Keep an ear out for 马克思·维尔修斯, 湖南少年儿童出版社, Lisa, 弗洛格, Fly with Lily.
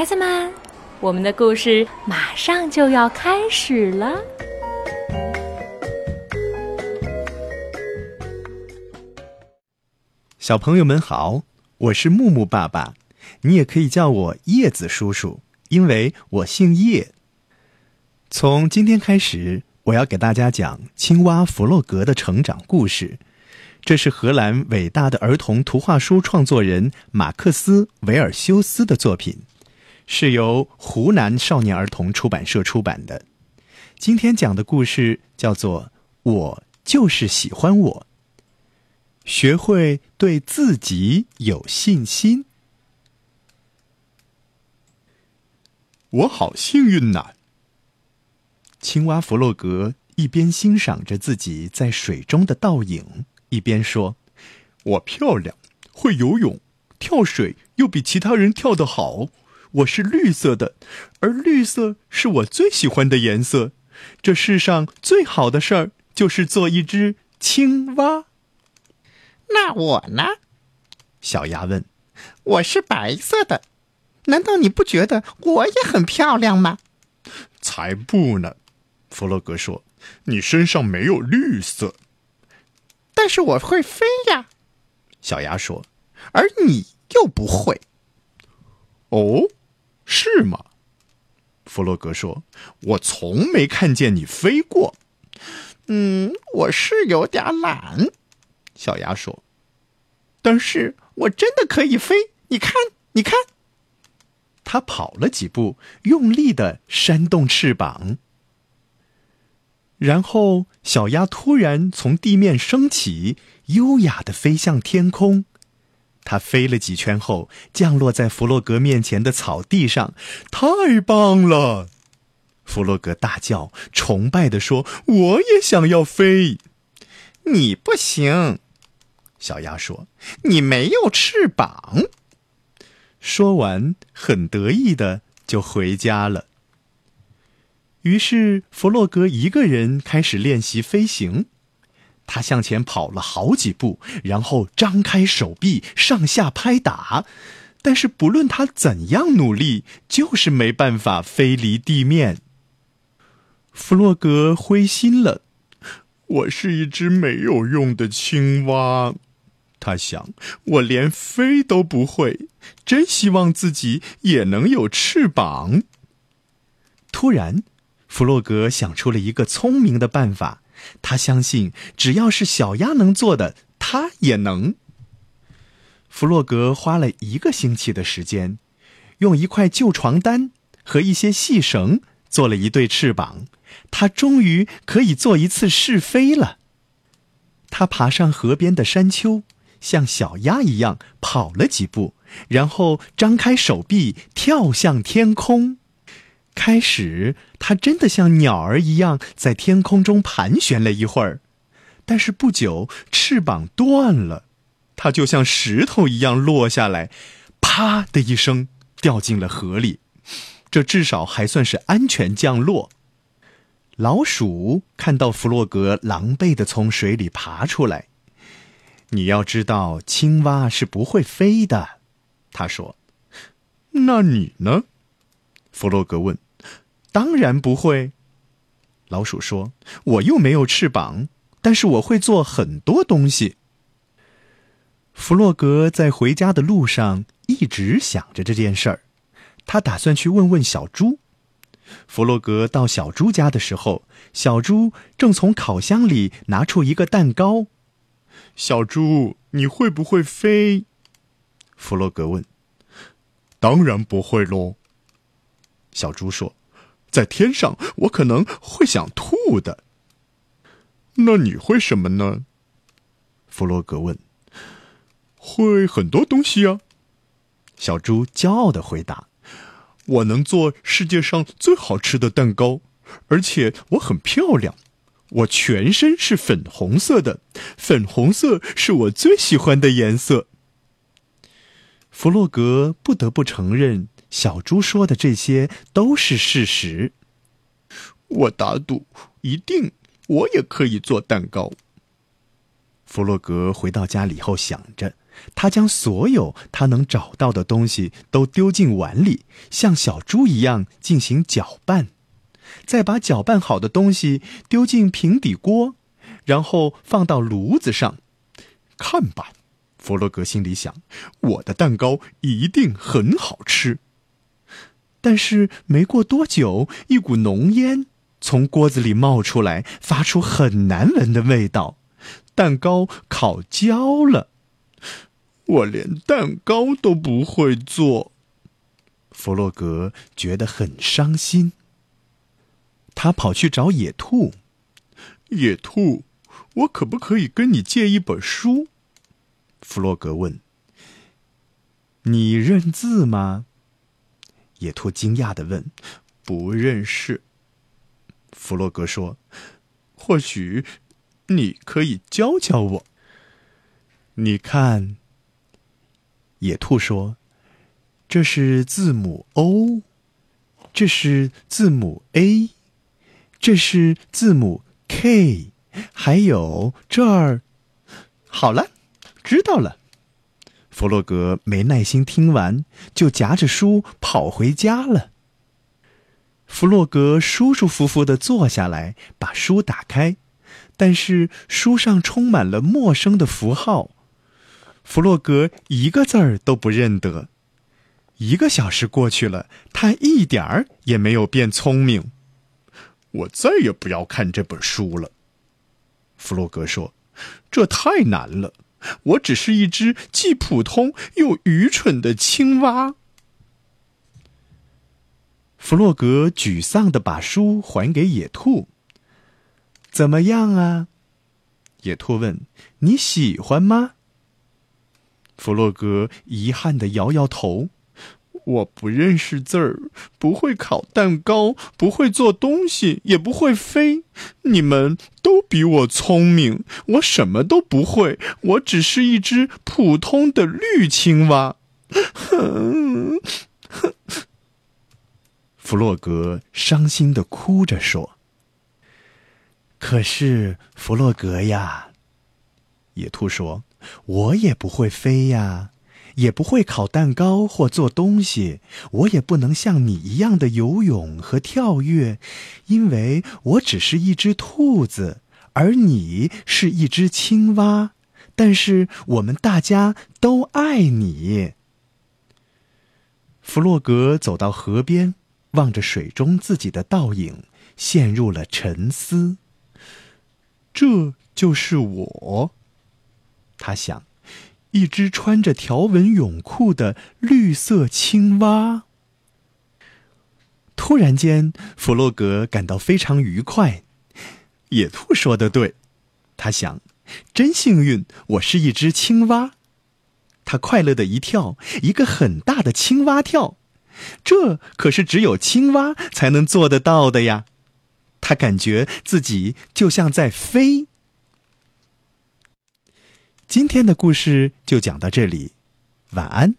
孩子们，我们的故事马上就要开始了。小朋友们好，我是木木爸爸，你也可以叫我叶子叔叔，因为我姓叶。从今天开始，我要给大家讲青蛙弗洛格的成长故事。这是荷兰伟大的儿童图画书创作人马克思·维尔修斯的作品，是由湖南少年儿童出版社出版的。今天讲的故事叫做《我就是喜欢我》，学会对自己有信心。我好幸运呐！青蛙弗洛格一边欣赏着自己在水中的倒影，一边说：我漂亮，会游泳，跳水又比其他人跳得好。我是绿色的，而绿色是我最喜欢的颜色。这世上最好的事儿就是做一只青蛙。那我呢？小鸭问。我是白色的，难道你不觉得我也很漂亮吗？才不呢，弗洛格说，你身上没有绿色。但是我会飞呀，小鸭说，而你又不会。哦，是吗？弗洛格说，我从没看见你飞过。我是有点懒，小鸭说，但是我真的可以飞，你看，你看。他跑了几步，用力地扇动翅膀。然后小鸭突然从地面升起，优雅地飞向天空。它飞了几圈后，降落在弗洛格面前的草地上。太棒了！弗洛格大叫，崇拜地说：我也想要飞。你不行，小鸭说，你没有翅膀。说完，很得意地就回家了。于是弗洛格一个人开始练习飞行，他向前跑了好几步，然后张开手臂上下拍打，但是不论他怎样努力，就是没办法飞离地面。弗洛格灰心了，我是一只没有用的青蛙，他想，我连飞都不会，真希望自己也能有翅膀。突然弗洛格想出了一个聪明的办法，他相信只要是小鸭能做的，他也能。弗洛格花了1个星期的时间，用1块旧床单和一些细绳做了一对翅膀，他终于可以做一次试飞了。他爬上河边的山丘，像小鸭一样跑了几步，然后张开手臂跳向天空。开始，他真的像鸟儿一样在天空中盘旋了一会儿，但是不久翅膀断了，他就像石头一样落下来，啪的一声掉进了河里。这至少还算是安全降落。老鼠看到弗洛格狼狈地从水里爬出来。你要知道，青蛙是不会飞的，他说。那你呢？弗洛格问。当然不会，老鼠说，我又没有翅膀，但是我会做很多东西。弗洛格在回家的路上一直想着这件事儿，他打算去问问小猪。弗洛格到小猪家的时候，小猪正从烤箱里拿出一个蛋糕。小猪，你会不会飞？弗洛格问。当然不会咯，小猪说，在天上我可能会想吐的。那你会什么呢？弗洛格问。会很多东西啊，小猪骄傲地回答，我能做世界上最好吃的蛋糕，而且我很漂亮，我全身是粉红色的，粉红色是我最喜欢的颜色。弗洛格不得不承认，小猪说的这些都是事实。我打赌，一定，我也可以做蛋糕。弗洛格回到家里后想着，他将所有他能找到的东西都丢进碗里，像小猪一样进行搅拌，再把搅拌好的东西丢进平底锅，然后放到炉子上。看吧，弗洛格心里想，我的蛋糕一定很好吃。但是没过多久，一股浓烟从锅子里冒出来，发出很难闻的味道。蛋糕烤焦了。我连蛋糕都不会做。弗洛格觉得很伤心。他跑去找野兔。野兔，我可不可以跟你借一本书？弗洛格问。你认字吗？野兔惊讶地问。不认识。弗洛格说，或许你可以教教我。你看，野兔说，这是字母 O， 这是字母 A， 这是字母 K， 还有这儿。好了，知道了。弗洛格没耐心听完，就夹着书跑回家了。弗洛格舒舒服服地坐下来，把书打开，但是书上充满了陌生的符号，弗洛格一个字儿都不认得。1个小时过去了，他一点儿也没有变聪明。我再也不要看这本书了，弗洛格说，这太难了。我只是一只既普通又愚蠢的青蛙。弗洛格沮丧地把书还给野兔。怎么样啊？野兔问，你喜欢吗？弗洛格遗憾地摇摇头，我不认识字儿，不会烤蛋糕，不会做东西，也不会飞。你们都比我聪明，我什么都不会，我只是一只普通的绿青蛙。弗洛格伤心地哭着说。可是弗洛格呀，野兔说，我也不会飞呀，也不会烤蛋糕或做东西，我也不能像你一样的游泳和跳跃，因为我只是一只兔子，而你是一只青蛙，但是我们大家都爱你。弗洛格走到河边，望着水中自己的倒影，陷入了沉思。这就是我，他想，一只穿着条纹泳裤的绿色青蛙。突然间，弗洛格感到非常愉快。野兔说得对，他想，真幸运，我是一只青蛙。他快乐的一跳，一个很大的青蛙跳，这可是只有青蛙才能做得到的呀。他感觉自己就像在飞。今天的故事就讲到这里，晚安。